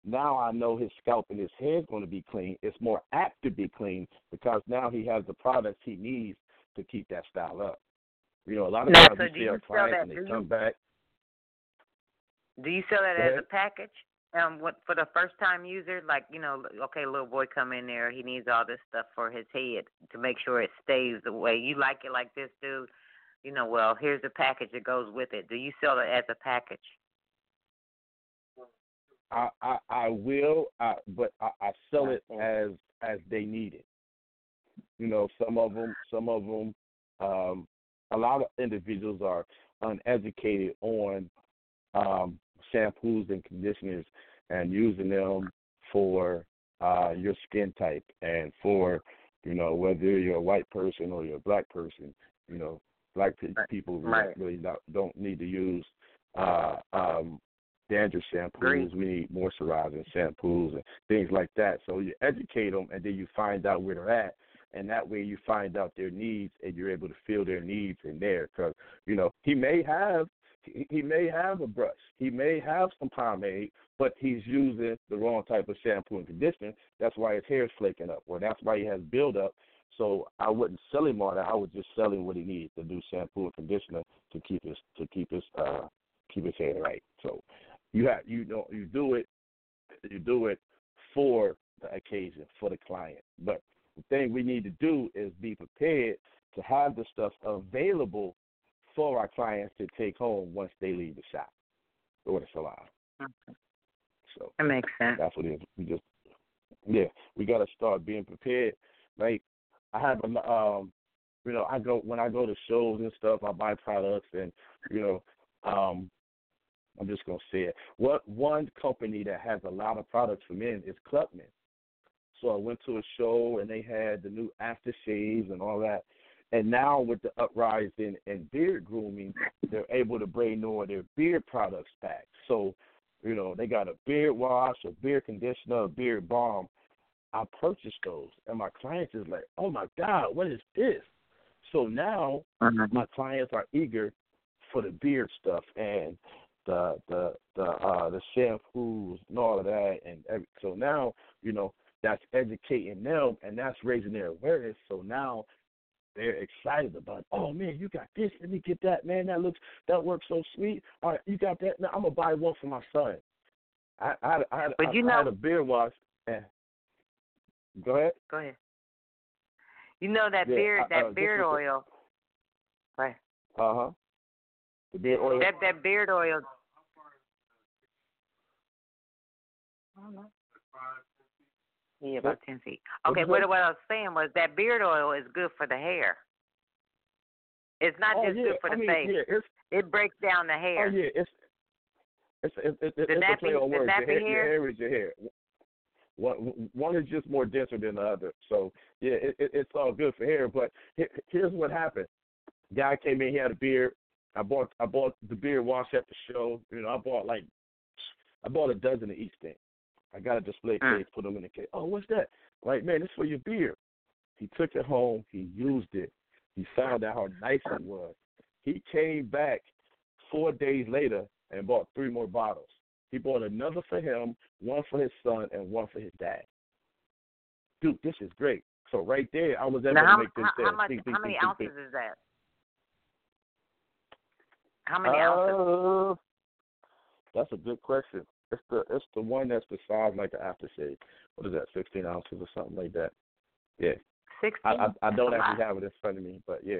now I know his scalp and his hair is going to be clean. It's more apt to be clean because now he has the products he needs to keep that style up. You know, a lot of now, times so we see our clients that, and they come you, back. Do you sell that as a package? Um, what for the first-time user, like, you know, okay, little boy come in there, he needs all this stuff for his head to make sure it stays the way you like it, like this dude. You know, well, here's the package that goes with it. Do you sell it as a package? I I, I will, I, but I, I sell it as as they need it. You know, some of them, some of them, um, a lot of individuals are uneducated on um, shampoos and conditioners and using them for uh, your skin type and for, you know, whether you're a white person or you're a black person. You know, black pe- people right. really not, don't need to use uh, um, dandruff shampoos. Great. We need moisturizing shampoos and things like that. So you educate them, and then you find out where they're at, and that way you find out their needs, and you're able to fill their needs in there. Because, you know, he may have he, he may have a brush, he may have some pomade, but he's using the wrong type of shampoo and conditioner. That's why his hair is flaking up, or that's why he has buildup. So I wouldn't sell him on that. I would just sell him what he needs, the new shampoo and conditioner to keep his to keep his uh, keep his hair right. So you have you know you do it you do it for the occasion, for the client. But the thing we need to do is be prepared to have the stuff available for our clients to take home once they leave the shop or the salon. Okay. So that makes sense. That's what it is. We just yeah, we got to start being prepared. Like, I have a, um, you know, I go when I go to shows and stuff, I buy products, and you know, um, I'm just gonna say it. What one company that has a lot of products for men is Klipmann. So I went to a show and they had the new aftershaves and all that, and now with the uprising in beard grooming, they're able to bring all their beard products back. So, you know, they got a beard wash, a beard conditioner, a beard balm. I purchased those, and my clients is like, oh, my God, what is this? So now mm-hmm. my clients are eager for the beard stuff and the the the, uh, the shampoos and all of that. And every, so now, you know, that's educating them, and that's raising their awareness. So now they're excited about it. Oh, man, you got this. Let me get that, man. That looks that works so sweet. All right, you got that. Now I'm going to buy one for my son. I, I, I, but I, you know- I had a beard wash. And, Go ahead. Go ahead. You know that yeah, beard, that uh, beard oil, right? Uh huh. The beard oil. That that beard oil. I don't know. Yeah, about ten feet. Okay, what, what I was saying was that beard oil is good for the hair. It's not oh, just yeah. good for the I mean, face. Yeah, it breaks down the hair. Oh yeah, it's it's it's, it's, it's a play on words. Your hair, your hair is your hair. One, one is just more denser than the other. So, yeah, it, it, it's all good for hair. But here, here's what happened. Guy came in, he had a beard. I bought I bought the beard wash at the show. You know, I bought like, I bought a dozen of each thing. I got a display case, put them in the case. Oh, what's that? Like, man, it's for your beard. He took it home. He used it. He found out how nice it was. He came back four days later and bought three more bottles. He bought another for him, one for his son, and one for his dad. Dude, this is great. So right there, I was able now, to make this how, how, much, think, how think, many think, ounces think. is that? How many uh, ounces? That's a good question. It's the it's the one that's the size like the aftershave. What is that, sixteen ounces or something like that? Yeah. sixteen? I, I, I don't actually have it in front of me, but yeah.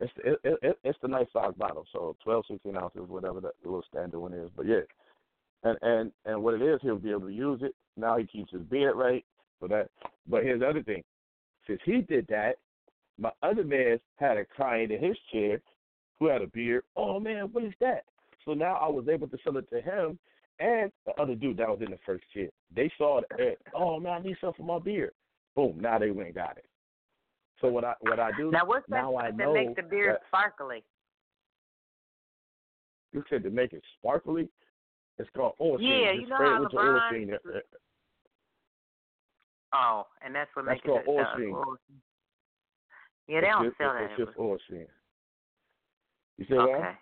It's the, it, it, it's the nice size bottle, so twelve, sixteen ounces, whatever that little standard one is, but yeah. And, and and what it is, he'll be able to use it. Now he keeps his beard right. So that. But here's the other thing. Since he did that, my other man had a client in his chair who had a beard. Oh, man, what is that? So now I was able to sell it to him and the other dude that was in the first chair. They saw it. Oh, man, I need something for my beard. Boom, now they went and got it. So what I what I do, now, what's that, now I that know. That makes the beard that, sparkly. You said to make it sparkly? It's called oil. Yeah, you know how LeBron. Oh, and that's what that's makes it oil sheen. Oil. Yeah, they it's don't just, sell that. It's just oil sheen. You see okay. that?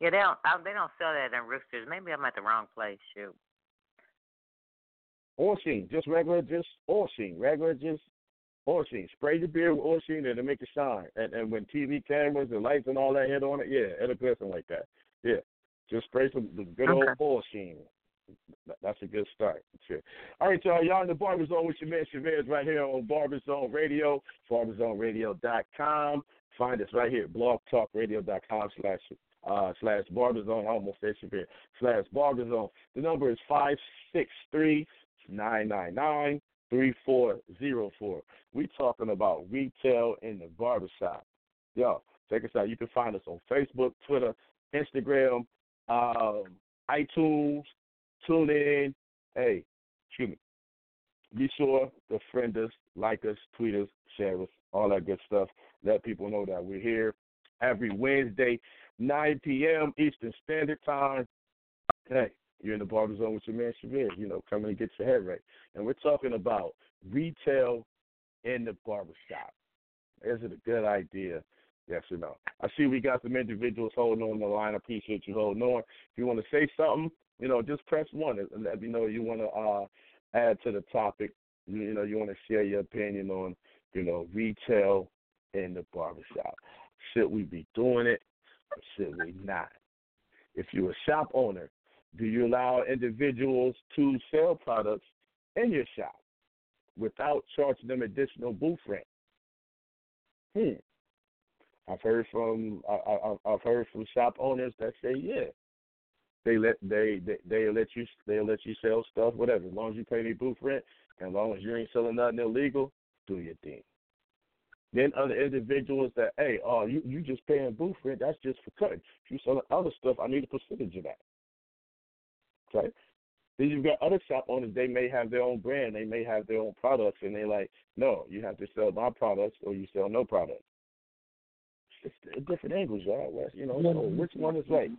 Yeah, they don't. I, they don't sell that in Ricksters. Maybe I'm at the wrong place. Shoot. Oil sheen, just regular, just oil sheen, regular, just oil sheen. Spray your beard with oil sheen, and it'll make it shine. And and when T V cameras and lights and all that hit on it, yeah, it'll glisten like that. Yeah, just spray some the good okay. old oil sheen. That's a good start. Sure. All right, y'all. Y'all in the Barber Zone with your man Chavez right here on Barber Zone Radio, barber zone radio dot com. Find us right here, blog talk radio dot com slash uh slash barberzone. I almost said Chavez slash barberzone. The number is five six three, nine nine nine, three four zero four. We talking about retail in the barbershop. Yo, check us out. You can find us on Facebook, Twitter, Instagram, um, iTunes. Tune in. Hey, excuse me. Be sure to friend us, like us, tweet us, share us, all that good stuff. Let people know that we're here every Wednesday, nine p.m. Eastern Standard Time. Hey, you're in the Barber Zone with your man Chavez. You know, come and get your head right. And we're talking about retail in the barbershop. Is it a good idea? Yes or no? I see we got some individuals holding on the line. I appreciate you holding on. If you want to say something, you know, just press one and let me know you want to uh, add to the topic. You, you know, you want to share your opinion on, you know, retail in the barbershop. Should we be doing it or should we not? If you're a shop owner, do you allow individuals to sell products in your shop without charging them additional booth rent? Hmm. I've heard from I, I, I've heard from shop owners that say, yeah. They let they they they let you they let you sell stuff, whatever. As long as you pay their booth rent, and as long as you ain't selling nothing illegal, do your thing. Then other individuals that, hey, oh, you, you just paying booth rent, that's just for cutting. If you selling other stuff, I need a percentage of that. Okay. Then you've got other shop owners, they may have their own brand, they may have their own products, and they're like, no, you have to sell my products or you sell no product. It's, it's different angles, y'all. You know, so which one is right?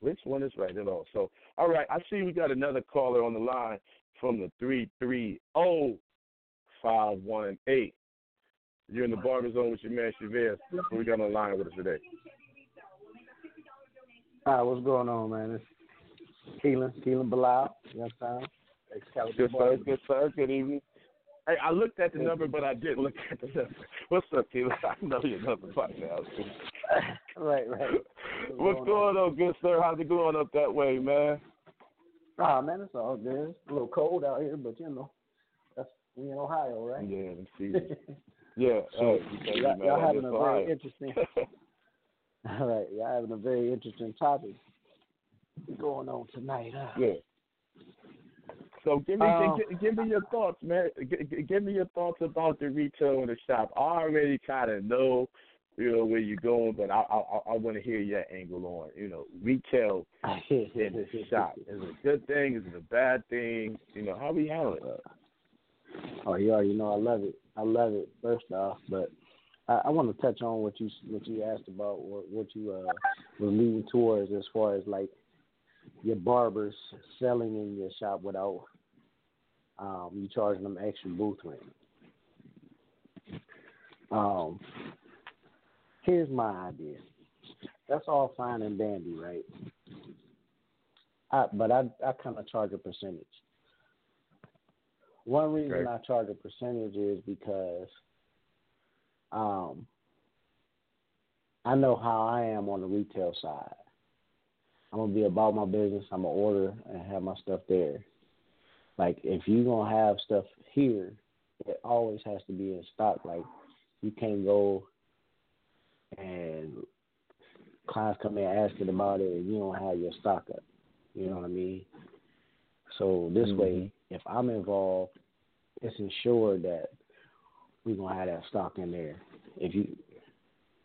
Which one is right at all? So, all right, I see we got another caller on the line from the three three zero, five one eight. You're in the Barber Zone with your man Chavez. Who we got on the line with us today? Hi, what's going on, man? It's Keelan, Keelan Bilal. Yes, sir. Good, sir. Good, sir. Good evening. Hey, I looked at the number, but I didn't look at the number. What's up, Keelan? I know your number by now. Right, right. What's, What's going on, on, good sir? How's it going up that way, man? Ah, man, it's all good. It's a little cold out here, but you know, that's we in Ohio, right? Yeah, let's see. Yeah, so, uh, y'all, man, y'all having a Ohio. very interesting. All right, y'all having a very interesting topic going on tonight. Huh? Yeah. So give me um, give, give me your thoughts, man. G- give me your thoughts about the retail in the shop. I already kind of know, you know, where you're going, but I I, I want to hear your angle on, you know, retail in the shop. Is it a good thing? Is it a bad thing? You know, how we handle it? Oh, yeah, you know, I love it. I love it, first off, but I, I want to touch on what you what you asked about, what, what you uh, were leading towards as far as, like, your barbers selling in your shop without um, you charging them extra booth rent. Um, here's my idea. That's all fine and dandy, right? I, but I, I kind of charge a percentage. One reason okay. I charge a percentage is because um, I know how I am on the retail side. I'm going to be about my business. I'm going to order and have my stuff there. Like, if you're going to have stuff here, it always has to be in stock. Like, you can't go and clients come in asking about it and you don't have your stock up. You know what I mean? So this mm-hmm. way, if I'm involved, it's ensured that we're going to have that stock in there. If you...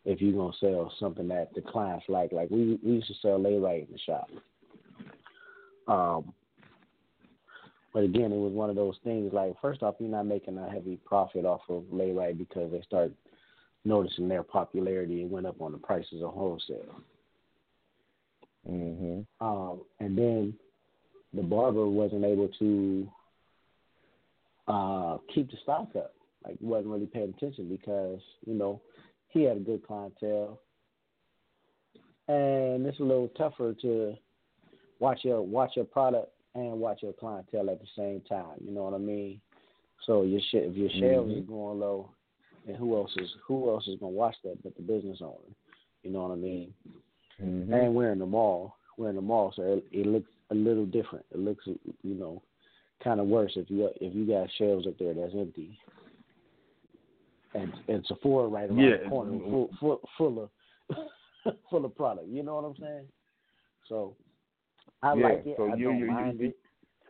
if you're going to sell something that the clients like. Like, we, we used to sell Lay-Rite in the shop. Um, but, again, it was one of those things, like, first off, you're not making a heavy profit off of Lay-Rite because they start noticing their popularity and went up on the prices of wholesale. Mm-hmm. Um, and then the barber wasn't able to uh, keep the stock up. Like, wasn't really paying attention because, you know, he had a good clientele. And it's a little tougher to watch your watch your product and watch your clientele at the same time. You know what I mean? So your sh- if your sales mm-hmm. is going low, then who else is who else is gonna watch that but the business owner? You know what I mean? Mm-hmm. And we're in the mall. We're in the mall, so it, it looks a little different. It looks, you know, kind of worse if you if you got shelves up there that's empty. And and Sephora right around yeah. the corner, full, full, full of full of product. You know what I'm saying? So I yeah. like it. So I you, don't you, mind you, it.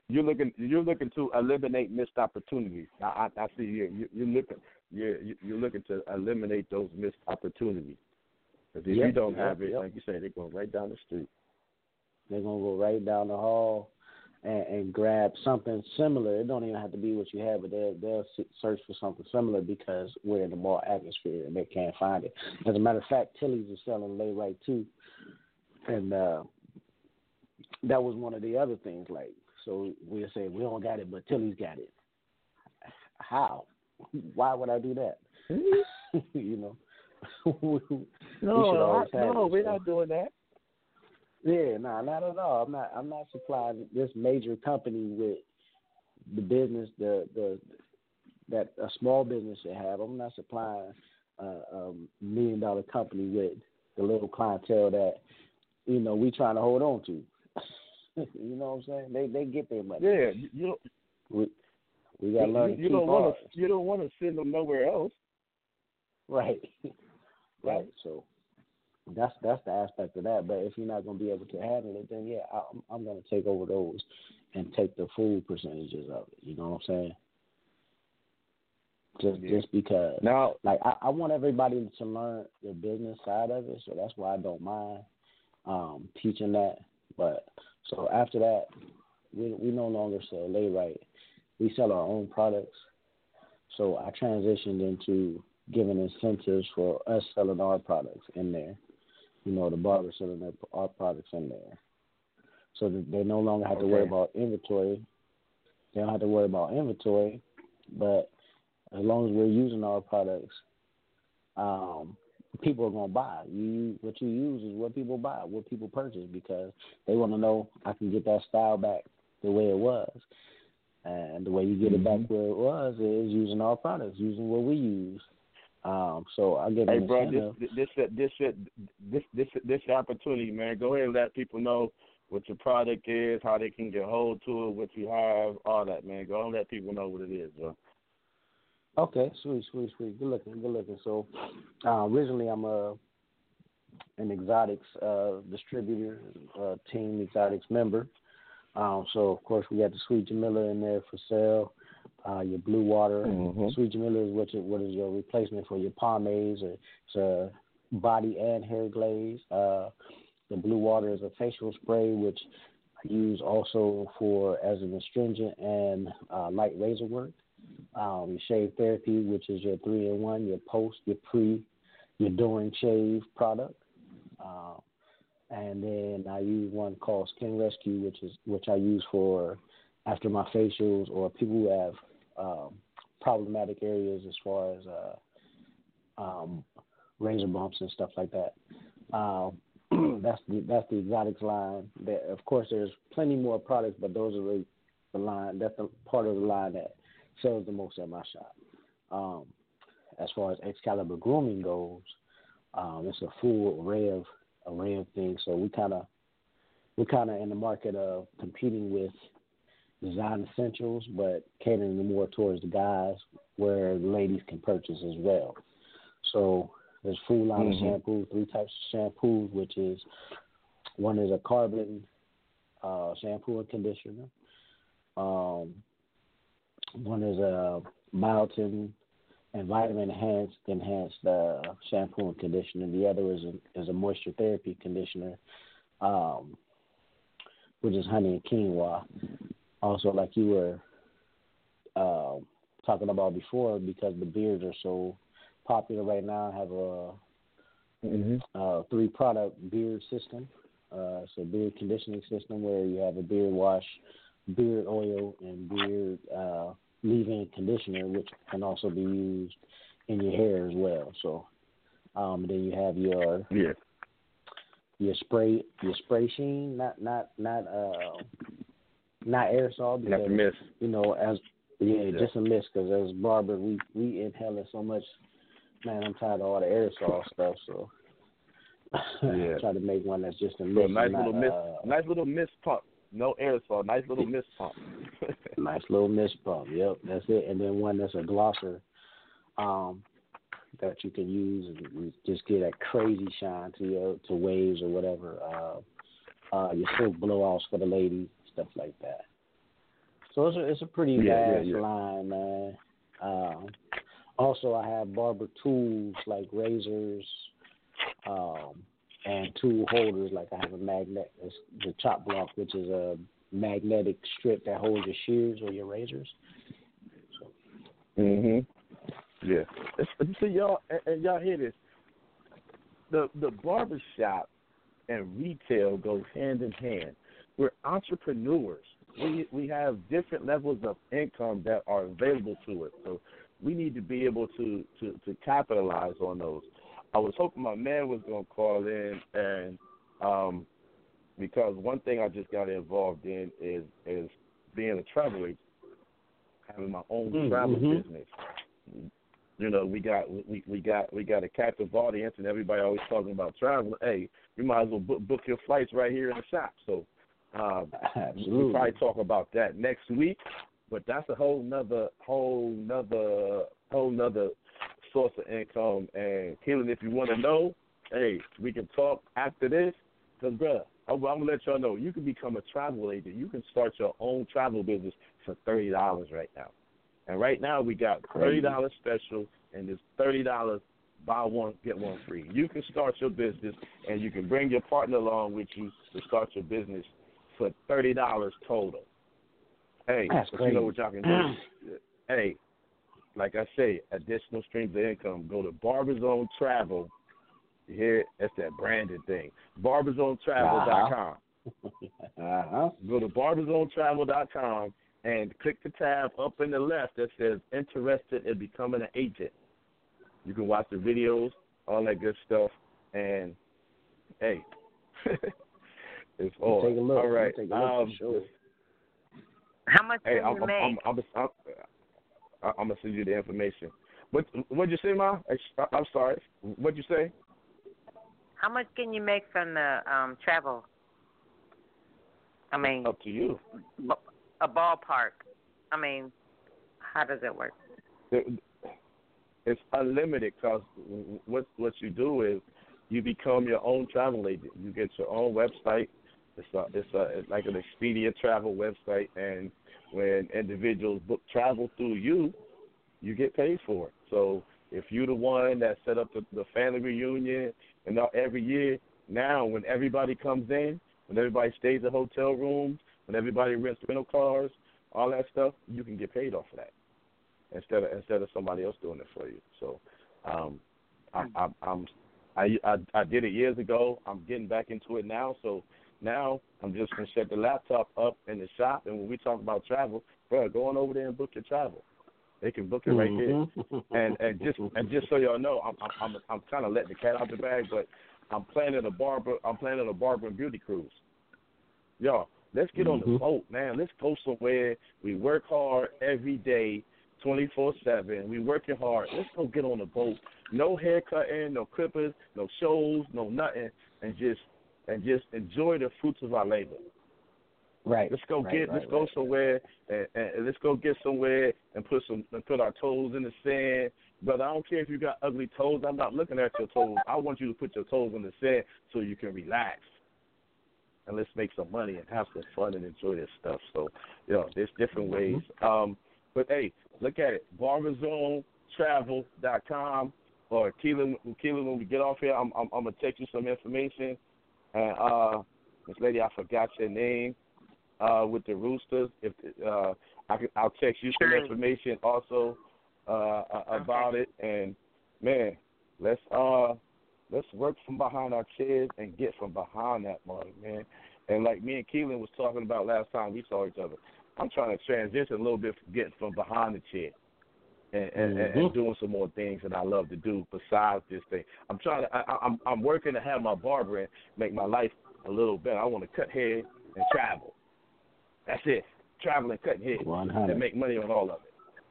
You're looking. You're looking to eliminate missed opportunities. I, I, I see you. You're looking. You're, you're looking to eliminate those missed opportunities. Because if yep, you don't have yep, it, yep. like you said, they're going right down the street. They're going to go right down the hall and, and grab something similar. It don't even have to be what you have, but they'll, they'll search for something similar because we're in the mall atmosphere and they can't find it. As a matter of fact, Tilly's is selling Lay Right too. And uh, that was one of the other things. Like, so we'll say, we don't got it, but Tilly's got it. How? Why would I do that? You know? we, no, we I, no, it, we're so. not doing that. Yeah, no, nah, not at all. I'm not. I'm not supplying this major company with the business, the the that a small business should have. I'm not supplying a, a million dollar company with the little clientele that you know we trying to hold on to. You know what I'm saying? They they get their money. Yeah, you. We, we got to learn to keep ours. You don't want to send them nowhere else. Right. Right. So that's that's the aspect of that. But if you're not going to be able to handle it, then yeah, I, I'm, I'm going to take over those and take the full percentages of it. You know what I'm saying? Just yeah. just because. Now, like I, I want everybody to learn the business side of it, so that's why I don't mind um, teaching that. But so after that, we we no longer sell Lay Right. We sell our own products. So I transitioned into giving incentives for us selling our products in there, you know, the barber selling their, our products in there, so that they no longer have okay. to worry about inventory. They don't have to worry about inventory, but as long as we're using our products, um, people are gonna buy. You what you use is what people buy, what people purchase, because they want to know I can get that style back the way it was. And the way you get mm-hmm. it back where it was is using our products, using what we use. Um, so I give. Hey, bro, this this this this this this opportunity, man. Go ahead and let people know what your product is, how they can get hold to it, what you have, all that, man. Go ahead and let people know what it is, bro. Okay, sweet, sweet, sweet. Good looking, good looking. So uh, originally, I'm a an exotics uh, distributor, uh, team exotics member. Um, so of course, we got the Sweet Jamila in there for sale. Uh, your blue water, mm-hmm. Sweet Jamila is what, your, what is your replacement for your pomades. Or it's a body and hair glaze. Uh, the blue water is a facial spray, which I use also for as an astringent and uh, light razor work. Um, your shave therapy, which is your three in one, your post, your pre, your during shave product. Uh, and then I use one called Skin Rescue, which is which I use for after my facials or people who have Um, problematic areas as far as uh, um, razor bumps and stuff like that. Um, that's the that's the exotics line. There, of course, there's plenty more products, but those are the, the line. That's the part of the line that sells the most at my shop. Um, as far as Excalibur Grooming goes, um, it's a full array of array of things. So we kind of we're kind of in the market of competing with design essentials, but catering more towards the guys where the ladies can purchase as well. So there's full line mm-hmm. of shampoo, three types of shampoos, which is one is a carbon uh, shampoo and conditioner. Um, one is a biotin and vitamin enhanced enhanced uh, shampoo and conditioner. The other is a, is a moisture therapy conditioner, um, which is honey and quinoa. Also, like you were uh, talking about before, because the beards are so popular right now, I have a, mm-hmm. a three-product beard system. Uh, it's a beard conditioning system where you have a beard wash, beard oil, and beard uh, leave-in conditioner, which can also be used in your hair as well. So um, then you have your yeah. your spray your spray sheen, not not not uh, not aerosol, because not a mist. You know, as yeah, yeah. just a mist, because as barbers we we inhaling so much. Man, I'm tired of all the aerosol stuff, so yeah. I try to make one that's just a mist. So nice not, little mist, uh, nice little mist pump. No aerosol, nice little mist pump. Nice little mist pump, yep, that's it. And then one that's a glosser um, that you can use and just get a crazy shine to your to waves or whatever. Uh, uh, your silk blowouts for the ladies, stuff like that. So it's a, it's a pretty yeah, vast yeah, yeah. line, man. Um, also, I have barber tools like razors um, and tool holders. Like I have a magnet, the chop block, which is a magnetic strip that holds your shears or your razors. So. Mhm. Yeah. See y'all, and y'all hear this. The the barbershop and retail goes hand in hand. We're entrepreneurs. We we have different levels of income that are available to us. So. We need to be able to, to, to capitalize on those. I was hoping my man was going to call in, and um, because one thing I just got involved in is is being a travel agent, having my own mm-hmm. travel business. You know, we got we, we got we got a captive audience, and everybody always talking about travel. Hey, you might as well book, book your flights right here in the shop. So um, we'll probably talk about that next week. But that's a whole nother, whole nother, whole nother source of income. And Keelan, if you want to know, hey, we can talk after this. Because, bruh, I'm, I'm going to let y'all know, you can become a travel agent. You can start your own travel business for thirty dollars right now. And right now we got thirty dollars special, and it's thirty dollars buy one, get one free. You can start your business, and you can bring your partner along with you to start your business for thirty dollars total. Hey, you know what y'all can do. Hey, like I say, additional streams of income. Go to BarberZone Travel. You hear it? That's that branded thing. BarberZone Travel dot com. Uh-huh. Go to BarberZone Travel dot com and click the tab up in the left that says interested in becoming an agent. You can watch the videos, all that good stuff. And, hey, it's all. Take a look. All right. Take a look um, for sure. How much hey, can you I'm, make? I'm, I'm, I'm, I'm, I'm going to send you the information. What What'd you say, Ma? I, I'm sorry. What'd you say? How much can you make from the um, travel? I mean, up to you. B- a ballpark. I mean, how does it work? It, it's unlimited because what, what you do is you become your own travel agent. You get your own website. It's a, it's a, it's like an Expedia travel website, and when individuals book travel through you, you get paid for it. So if you're the one that set up the, the family reunion and every year, now when everybody comes in, when everybody stays in hotel rooms, when everybody rents rental cars, all that stuff, you can get paid off of that instead of instead of somebody else doing it for you. So um, I, I, I'm I, I I did it years ago. I'm getting back into it now. So. Now, I'm just going to set the laptop up in the shop, and when we talk about travel, bro, go on over there and book your travel. They can book it right mm-hmm. there. And and just and just so y'all know, I'm I'm I'm kind of letting the cat out the bag, but I'm planning a barber. I'm planning a barber and beauty cruise. Y'all, let's get mm-hmm. on the boat, man. Let's go somewhere. We work hard every day, twenty-four seven. We working hard. Let's go get on the boat. No haircutting, no clippers, no shows, no nothing, and just. And just enjoy the fruits of our labor. Right. Let's go right, get. Right, let's go right, somewhere right. And, and let's go get somewhere and put some and put our toes in the sand, brother. I don't care if you got ugly toes. I'm not looking at your toes. I want you to put your toes in the sand so you can relax. And let's make some money and have some fun and enjoy this stuff. So, you know, there's different ways. Mm-hmm. Um, but hey, look at it. barber zone travel dot com or Keelan. Keelan, when we get off here, I'm I'm, I'm gonna text you some information. And uh, Miss Lady, I forgot your name. Uh, with the Roosters, if uh, I could, I'll text you some information also uh, about okay. it. And man, let's uh, let's work from behind our chairs and get from behind that money, man. And like me and Keelan was talking about last time we saw each other, I'm trying to transition a little bit from getting from behind the chair and, and, mm-hmm. and doing some more things that I love to do besides this thing. I'm trying to. I, I'm I'm working to have my barber and make my life a little better. I want to cut hair and travel. That's it. Travel and cut hair and make money on all of it.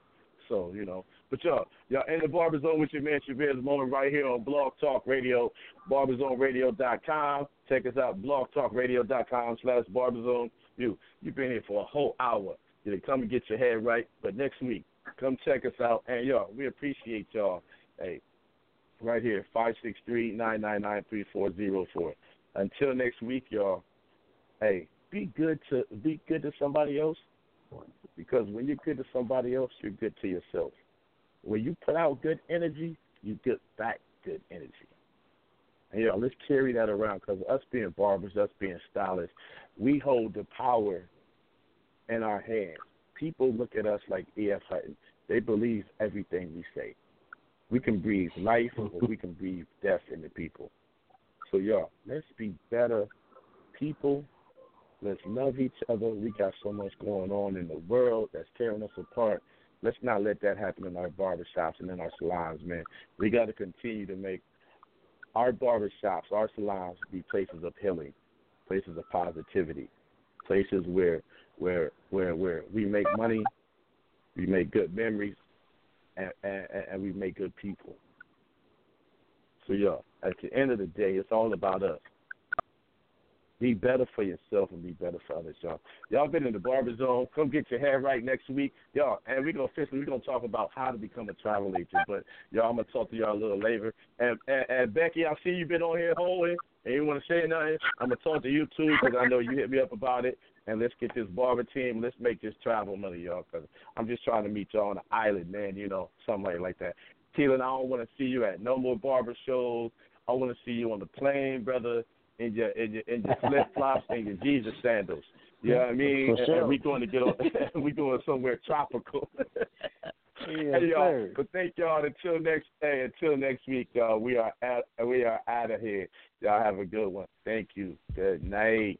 So, you know. But y'all, y'all in the Barber Zone with your man Shabir this morning right here on Blog Talk Radio, barber zone radio dot com. Check us out, blog talk radio dot com slash barber zone. You, you've been here for a whole hour. You didn't come and get your hair right. But next week, come check us out. And y'all, we appreciate y'all. Hey, right here, five six three, nine nine nine, three four zero four. Until next week, y'all, hey, be good to be good to somebody else, because when you're good to somebody else, you're good to yourself. When you put out good energy, you get back good energy. And, y'all, let's carry that around, because us being barbers, us being stylists, we hold the power in our hands. People look at us like E F Hutton. They believe everything we say. We can breathe life or we can breathe death into people. So, y'all, let's be better people. Let's love each other. We got so much going on in the world that's tearing us apart. Let's not let that happen in our barbershops and in our salons, man. We got to continue to make our barbershops, our salons, be places of healing, places of positivity, places where where where where we make money, we make good memories, and, and, and we make good people. So, y'all, at the end of the day, it's all about us. Be better for yourself and be better for others, y'all. Y'all been in the Barber Zone. Come get your hair right next week, y'all. And we're gonna officially we're gonna talk about how to become a travel agent. But y'all, I'm gonna talk to y'all a little later. And, and, and Becky, I see you've been on here holding, and you want to say nothing. I'm gonna talk to you too, because I know you hit me up about it. And let's get this barber team. Let's make this travel money, y'all. Because I'm just trying to meet y'all on the island, man. You know, something like that. Keelan, I don't want to see you at no more barber shows. I want to see you on the plane, brother. In your in your, your flip flops and your Jesus sandals, you know what I mean. Sure. And, and we going to get on, we going somewhere tropical. Yeah, hey, y'all, but thank y'all until next day, until next week, y'all. We are out, we are out of here. Y'all have a good one. Thank you. Good night.